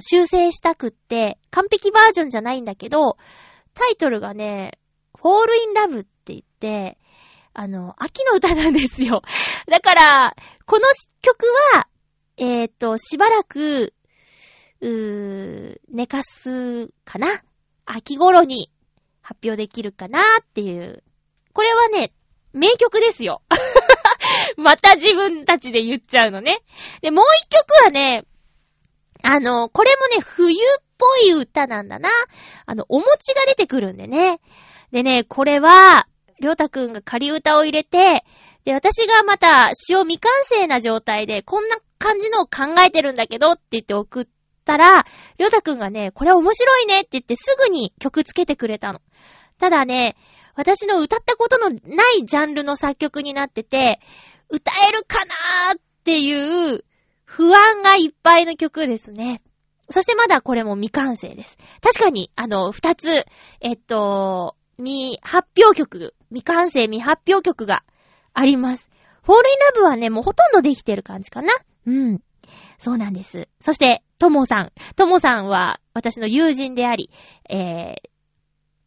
修正したくって、完璧バージョンじゃないんだけど、タイトルがね、Fall in Love って言って、秋の歌なんですよ。だから、この曲は、しばらく、寝かすかな。秋頃に、発表できるかなっていう。これはね、名曲ですよ。また自分たちで言っちゃうのね。で、もう一曲はね、これもね、冬っぽい歌なんだな。お餅が出てくるんでね。でね、これは、りょうたくんが仮歌を入れて、で、私がまた詩を未完成な状態で、こんな感じのを考えてるんだけどって言って送ったら、りょうたくんがね、これ面白いねって言ってすぐに曲つけてくれたの。ただね、私の歌ったことのないジャンルの作曲になってて、歌えるかなーっていう不安がいっぱいの曲ですね。そしてまだこれも未完成です。確かに、二つ、未完成、未発表曲があります。フォールインラブはね、もうほとんどできてる感じかな。うん。そうなんです。そして、ともさんは私の友人であり、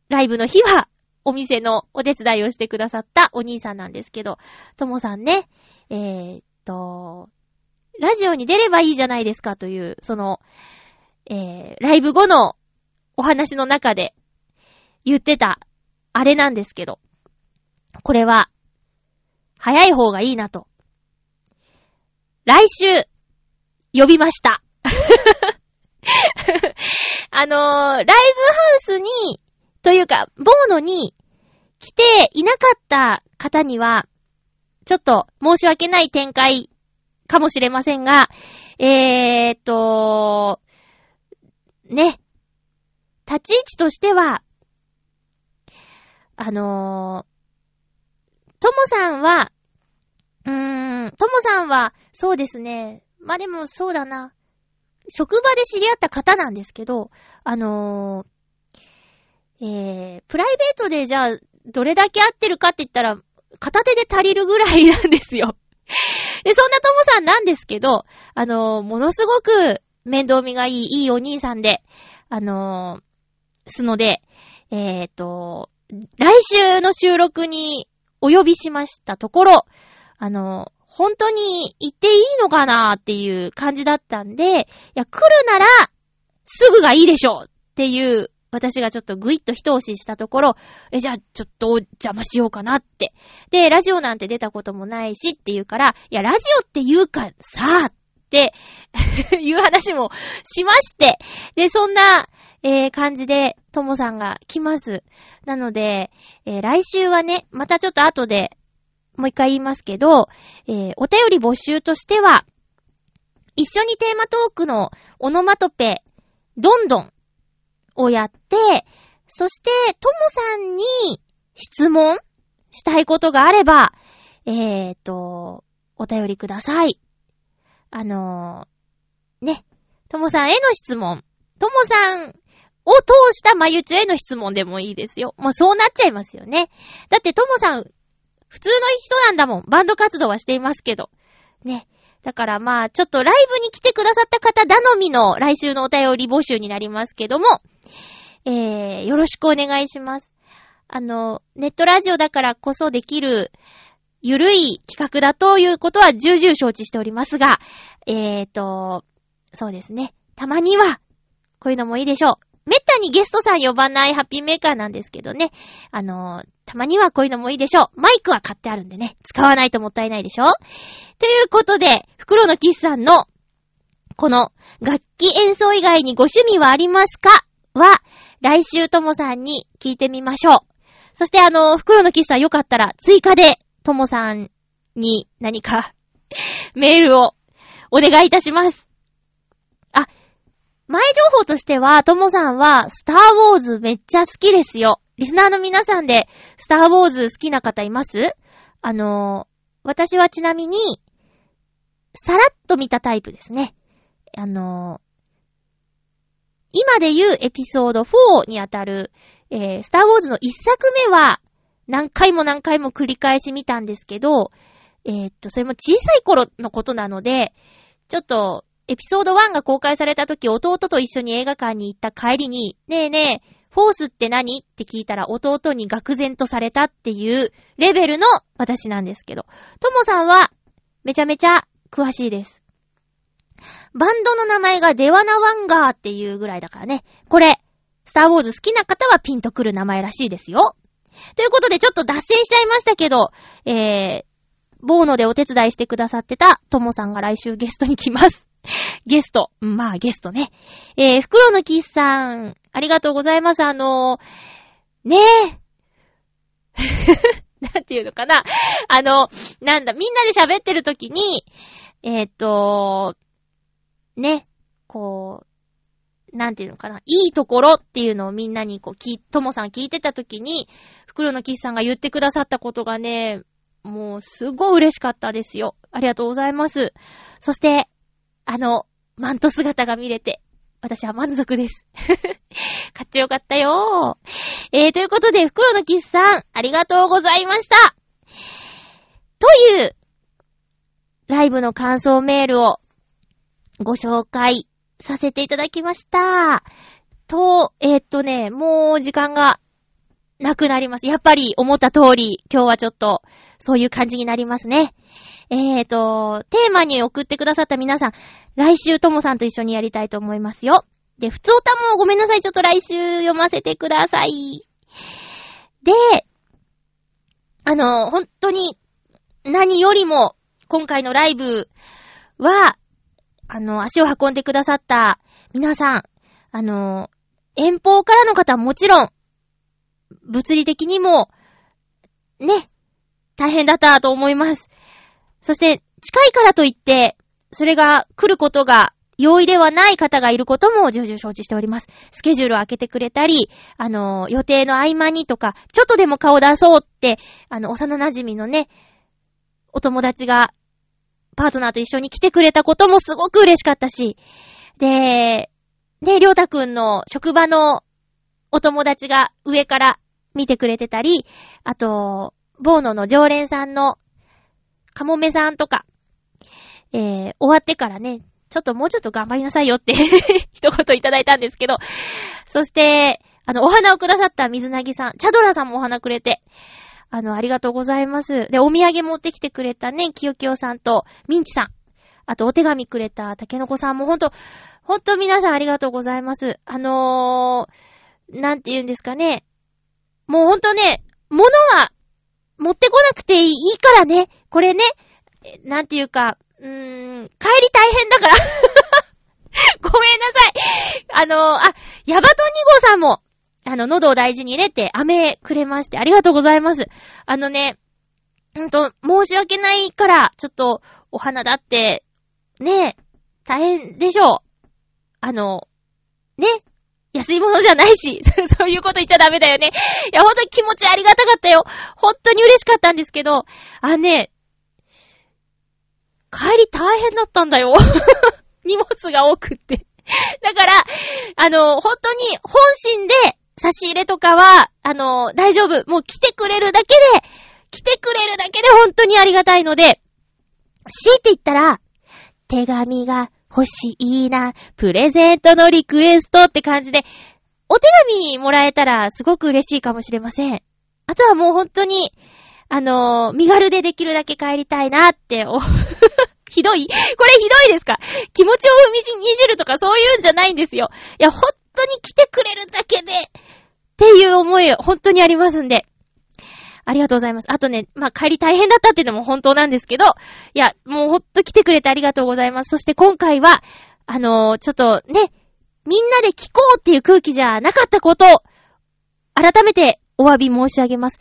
ライブの日はお店のお手伝いをしてくださったお兄さんなんですけど、ともさんね、ラジオに出ればいいじゃないですかという、その、ライブ後のお話の中で言ってたあれなんですけど、これは早い方がいいなと来週呼びました。ライブハウスにというか、ボーノに来ていなかった方には、ちょっと申し訳ない展開かもしれませんが、ね、立ち位置としては、ともさんは、そうですね、まあ、でもそうだな、職場で知り合った方なんですけど、プライベートでじゃあどれだけ合ってるかって言ったら片手で足りるぐらいなんですよ。で、そんなともさんなんですけど、ものすごく面倒見がいいお兄さんで、すので、来週の収録にお呼びしましたところ、本当に行っていいのかなっていう感じだったんで、いや、来るならすぐがいいでしょうっていう、私がちょっとぐいっと一押ししたところ、じゃあちょっとお邪魔しようかなって。で、ラジオなんて出たこともないしっていうから、いや、ラジオっていうかさ、っていう話もしまして。で、そんな、感じで、ともさんが来ます。なので、来週はね、またちょっと後で、もう一回言いますけど、お便り募集としては、一緒にテーマトークのオノマトペ、どんどんをやって、そして、ともさんに質問したいことがあれば、お便りください。ね、ともさんへの質問、ともさんを通したまゆちゅへの質問でもいいですよ。もうそうなっちゃいますよね。だってともさん、普通の人なんだもん。バンド活動はしていますけど。ね。だからまあ、ちょっとライブに来てくださった方頼みの来週のお便り募集になりますけども、よろしくお願いします。ネットラジオだからこそできる、ゆるい企画だということは重々承知しておりますが、そうですね。たまには、こういうのもいいでしょう。めったにゲストさん呼ばないハッピーメーカーなんですけどね。たまにはこういうのもいいでしょう。マイクは買ってあるんでね。使わないともったいないでしょ。ということで、袋のキッスさんの、この、楽器演奏以外にご趣味はありますかは、来週ともさんに聞いてみましょう。そして袋のキッスさんよかったら、追加で、ともさんに何か、メールをお願いいたします。前情報としては、ともさんは、スターウォーズめっちゃ好きですよ。リスナーの皆さんで、スターウォーズ好きな方います？私はちなみに、さらっと見たタイプですね。今で言うエピソード4にあたる、スターウォーズの一作目は、何回も繰り返し見たんですけど、それも小さい頃のことなので、ちょっと、エピソード1が公開された時、弟と一緒に映画館に行った帰りに、ねえねえ、フォースって何？って聞いたら弟に愕然とされたっていうレベルの私なんですけど、ともさんはめちゃめちゃ詳しいです。バンドの名前がデワナワンガーっていうぐらいだからね、これ、スターウォーズ好きな方はピンとくる名前らしいですよ。ということでちょっと脱線しちゃいましたけど、ボーノでお手伝いしてくださってたともさんが来週ゲストに来ます。ゲスト。まあ、ゲストね。袋のキッさん、ありがとうございます。ねえ。なんていうのかな。みんなで喋ってるときに、ね、こう、なんていうのかな。いいところっていうのをみんなに、こう、ともさん聞いてたときに、袋のキッさんが言ってくださったことがね、もう、すごい嬉しかったですよ。ありがとうございます。そして、マント姿が見れて、私は満足です。かっちょよかったよー。ということで、袋のキスさん、ありがとうございました。という、ライブの感想メールをご紹介させていただきました。もう時間がなくなります。やっぱり思った通り、今日はちょっと、そういう感じになりますね。テーマに送ってくださった皆さん、来週ともさんと一緒にやりたいと思いますよ。で、普通おたもごめんなさい、ちょっと来週読ませてください。で、本当に何よりも今回のライブは、足を運んでくださった皆さん、遠方からの方はもちろん、物理的にも、ね、大変だったと思います。そして、近いからといって、それが来ることが容易ではない方がいることも重々承知しております。スケジュールを空けてくれたり、予定の合間にとか、ちょっとでも顔出そうって、幼馴染のね、お友達が、パートナーと一緒に来てくれたこともすごく嬉しかったし、で、ね、りょうたくんの職場のお友達が上から見てくれてたり、あと、ボーノの常連さんのカモメさんとか、終わってからね、ちょっともうちょっと頑張りなさいよって一言いただいたんですけど、そしてお花をくださった水なぎさん、チャドラさんもお花くれて、ありがとうございます。で、お土産持ってきてくれたね、きよきよさんと、みんちさん。あと、お手紙くれた、たけのこさんも、ほんと皆さんありがとうございます。なんて言うんですかね。もうほんとね、物は、持ってこなくていいからね。これね、なんていうか、帰り大変だから。ごめんなさい。ヤバト2号さんも、喉を大事に入れて、飴くれまして、ありがとうございます。申し訳ないから、ちょっと、お花だって、ねえ、大変でしょう。ね、安いものじゃないし、そういうこと言っちゃダメだよね。いや、ほんとに気持ちありがたかったよ。ほんとに嬉しかったんですけど、ね、帰り大変だったんだよ。荷物が多くって。だから、本当に本心で差し入れとかは、大丈夫。もう来てくれるだけで本当にありがたいので、強いて言ったら、手紙が欲しいな、プレゼントのリクエストって感じで、お手紙もらえたらすごく嬉しいかもしれません。あとはもう本当に、身軽でできるだけ帰りたいなって、ひどいですか？気持ちを踏みにじるとかそういうんじゃないんですよ。いや、本当に来てくれるだけで、っていう思い、本当にありますんで。ありがとうございます。あとね、まあ、帰り大変だったっていうのも本当なんですけど、いや、もうほんと来てくれてありがとうございます。そして今回は、ちょっとね、みんなで聞こうっていう空気じゃなかったことを、改めてお詫び申し上げます。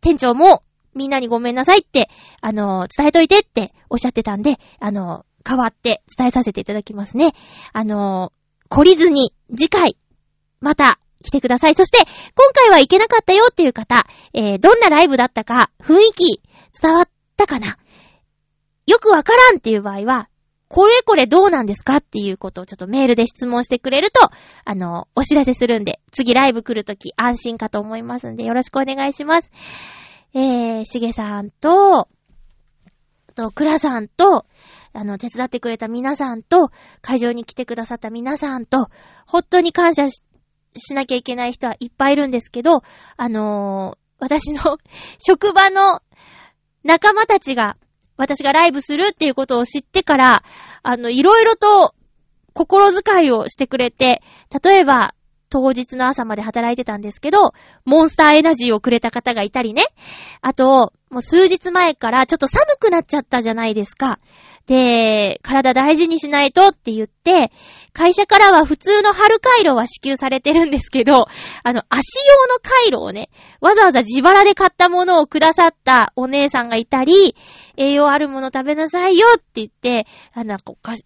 店長も、みんなにごめんなさいって、伝えといてっておっしゃってたんで、代わって伝えさせていただきますね。懲りずに次回、また来てください。そして、今回は行けなかったよっていう方、どんなライブだったか、雰囲気伝わったかな？よくわからんっていう場合は、これどうなんですかっていうことをちょっとメールで質問してくれると、お知らせするんで、次ライブ来るとき安心かと思いますんで、よろしくお願いします。しげさんと、くらさんと、手伝ってくれた皆さんと、会場に来てくださった皆さんと、本当に感謝しなきゃいけない人はいっぱいいるんですけど、私の職場の仲間たちが、私がライブするっていうことを知ってから、いろいろと心遣いをしてくれて、例えば、当日の朝まで働いてたんですけど、モンスターエナジーをくれた方がいたりね。あと、もう数日前からちょっと寒くなっちゃったじゃないですか。で、体大事にしないとって言って、会社からは普通の春カイロは支給されてるんですけど、足用のカイロをね、わざわざ自腹で買ったものをくださったお姉さんがいたり、栄養あるもの食べなさいよって言って、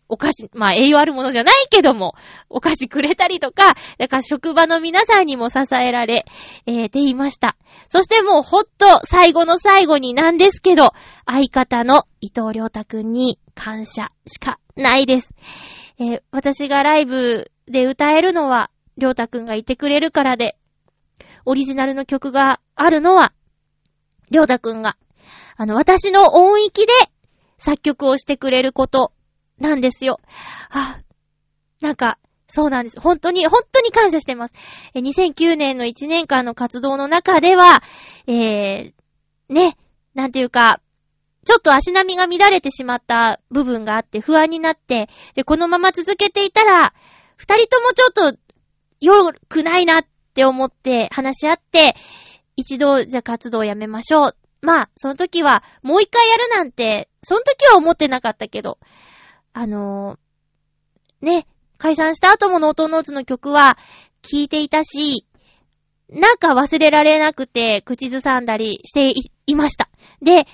お菓子、まあ栄養あるものじゃないけども、お菓子くれたりとか、だから職場の皆さんにも支えられ、ていました。そしてもうほっと最後の最後になんですけど、相方の伊藤良太くんに感謝しかないです。私がライブで歌えるのは、りょうたくんがいてくれるからで、オリジナルの曲があるのは、りょうたくんが、私の音域で作曲をしてくれることなんですよ。なんか、そうなんです。本当に感謝してます。2009年の1年間の活動の中では、ね、なんていうか、ちょっと足並みが乱れてしまった部分があって不安になって、で、このまま続けていたら、二人ともちょっと良くないなって思って話し合って、一度じゃ活動をやめましょう。まあ、その時はもう一回やるなんて、その時は思ってなかったけど、ね、解散した後もノートノーツの曲は聴いていたし、なんか忘れられなくて口ずさんだりしていました。で、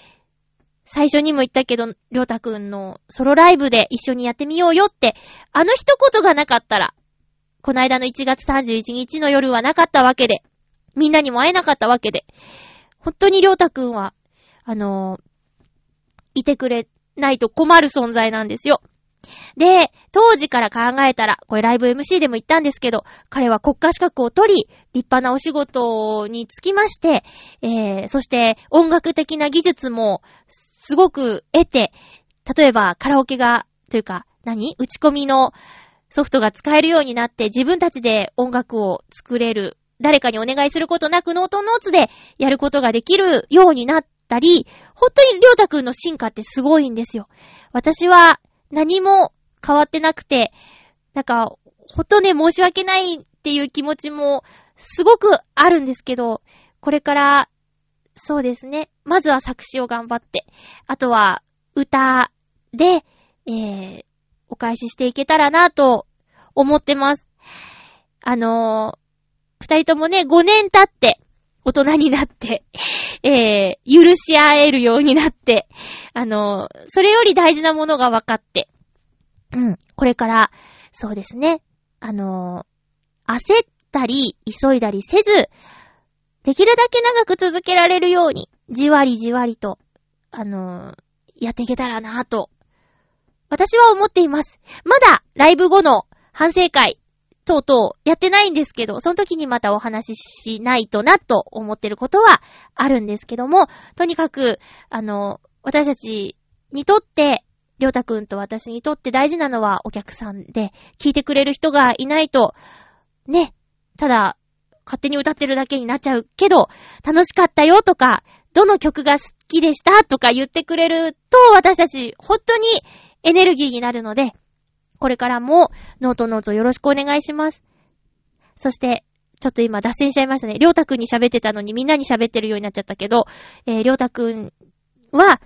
最初にも言ったけど、りょうたくんのソロライブで一緒にやってみようよって、あの一言がなかったら、この間の1月31日の夜はなかったわけで、みんなにも会えなかったわけで、本当にりょうたくんは、いてくれないと困る存在なんですよ。で、当時から考えたら、これライブ MC でも言ったんですけど、彼は国家資格を取り、立派なお仕事につきまして、そして音楽的な技術も、すごく得て、例えばカラオケが、というか、打ち込みのソフトが使えるようになって、自分たちで音楽を作れる。誰かにお願いすることなくノートノーツでやることができるようになったり、本当にりょうたくんの進化ってすごいんですよ。私は何も変わってなくて、なんかほんとね、申し訳ないっていう気持ちもすごくあるんですけど、これからそうですね、まずは作詞を頑張って、あとは歌で、お返ししていけたらなと思ってます。二人ともね、5年経って大人になって、許し合えるようになって、それより大事なものが分かって、うん、これから、そうですね、焦ったり、急いだりせず、できるだけ長く続けられるように、じわりじわりと、やっていけたらなぁと、私は思っています。まだ、ライブ後の反省会、とうとうやってないんですけど、その時にまたお話ししないとなと思ってることはあるんですけども、とにかく私たちにとって、りょうたくんと私にとって大事なのはお客さんで、聞いてくれる人がいないとね、ただ勝手に歌ってるだけになっちゃうけど、楽しかったよとか、どの曲が好きでしたとか言ってくれると、私たち本当にエネルギーになるので、これからもノートノートよろしくお願いします。そしてちょっと今脱線しちゃいましたね。りょうたくんに喋ってたのにみんなに喋ってるようになっちゃったけど、りょうたくんは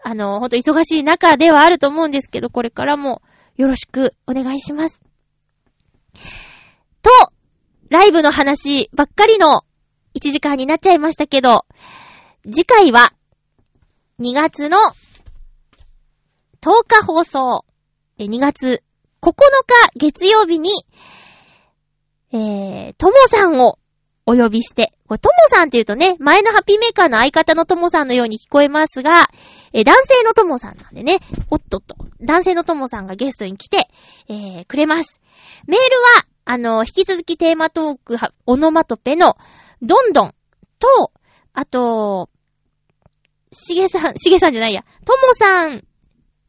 本当忙しい中ではあると思うんですけど、これからもよろしくお願いします。と、ライブの話ばっかりの1時間になっちゃいましたけど、次回は2月の10日放送。2月9日月曜日に、ともさんをお呼びして、これともさんっていうとね、前のハッピーメーカーの相方のともさんのように聞こえますが、男性のともさんなんでね、おっとっと、男性のともさんがゲストに来て、くれます。メールは、引き続きテーマトーク、オノマトペのどんどんと、あと、ともさん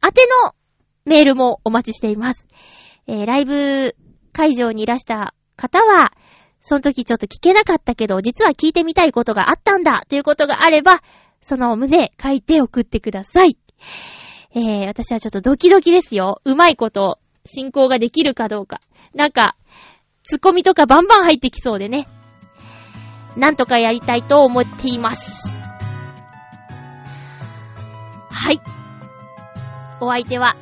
宛てのメールもお待ちしています。ライブ会場にいらした方は、その時ちょっと聞けなかったけど、実は聞いてみたいことがあったんだということがあれば、その旨書いて送ってください。私はちょっとドキドキですよ。うまいこと進行ができるかどうか。なんかツッコミとかバンバン入ってきそうでね。なんとかやりたいと思っています。はい。お相手は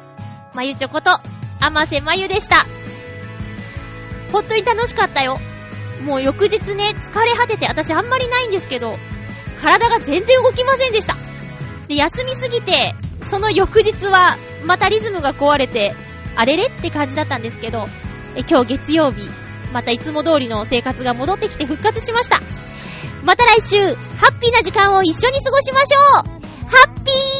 まゆちょこと甘瀬まゆでした。本当に楽しかったよ。もう翌日ね、疲れ果てて、私あんまりないんですけど、体が全然動きませんでした。で、休みすぎて、その翌日はまたリズムが壊れて、あれれって感じだったんですけど、今日月曜日、またいつも通りの生活が戻ってきて復活しました。また来週ハッピーな時間を一緒に過ごしましょう。ハッピー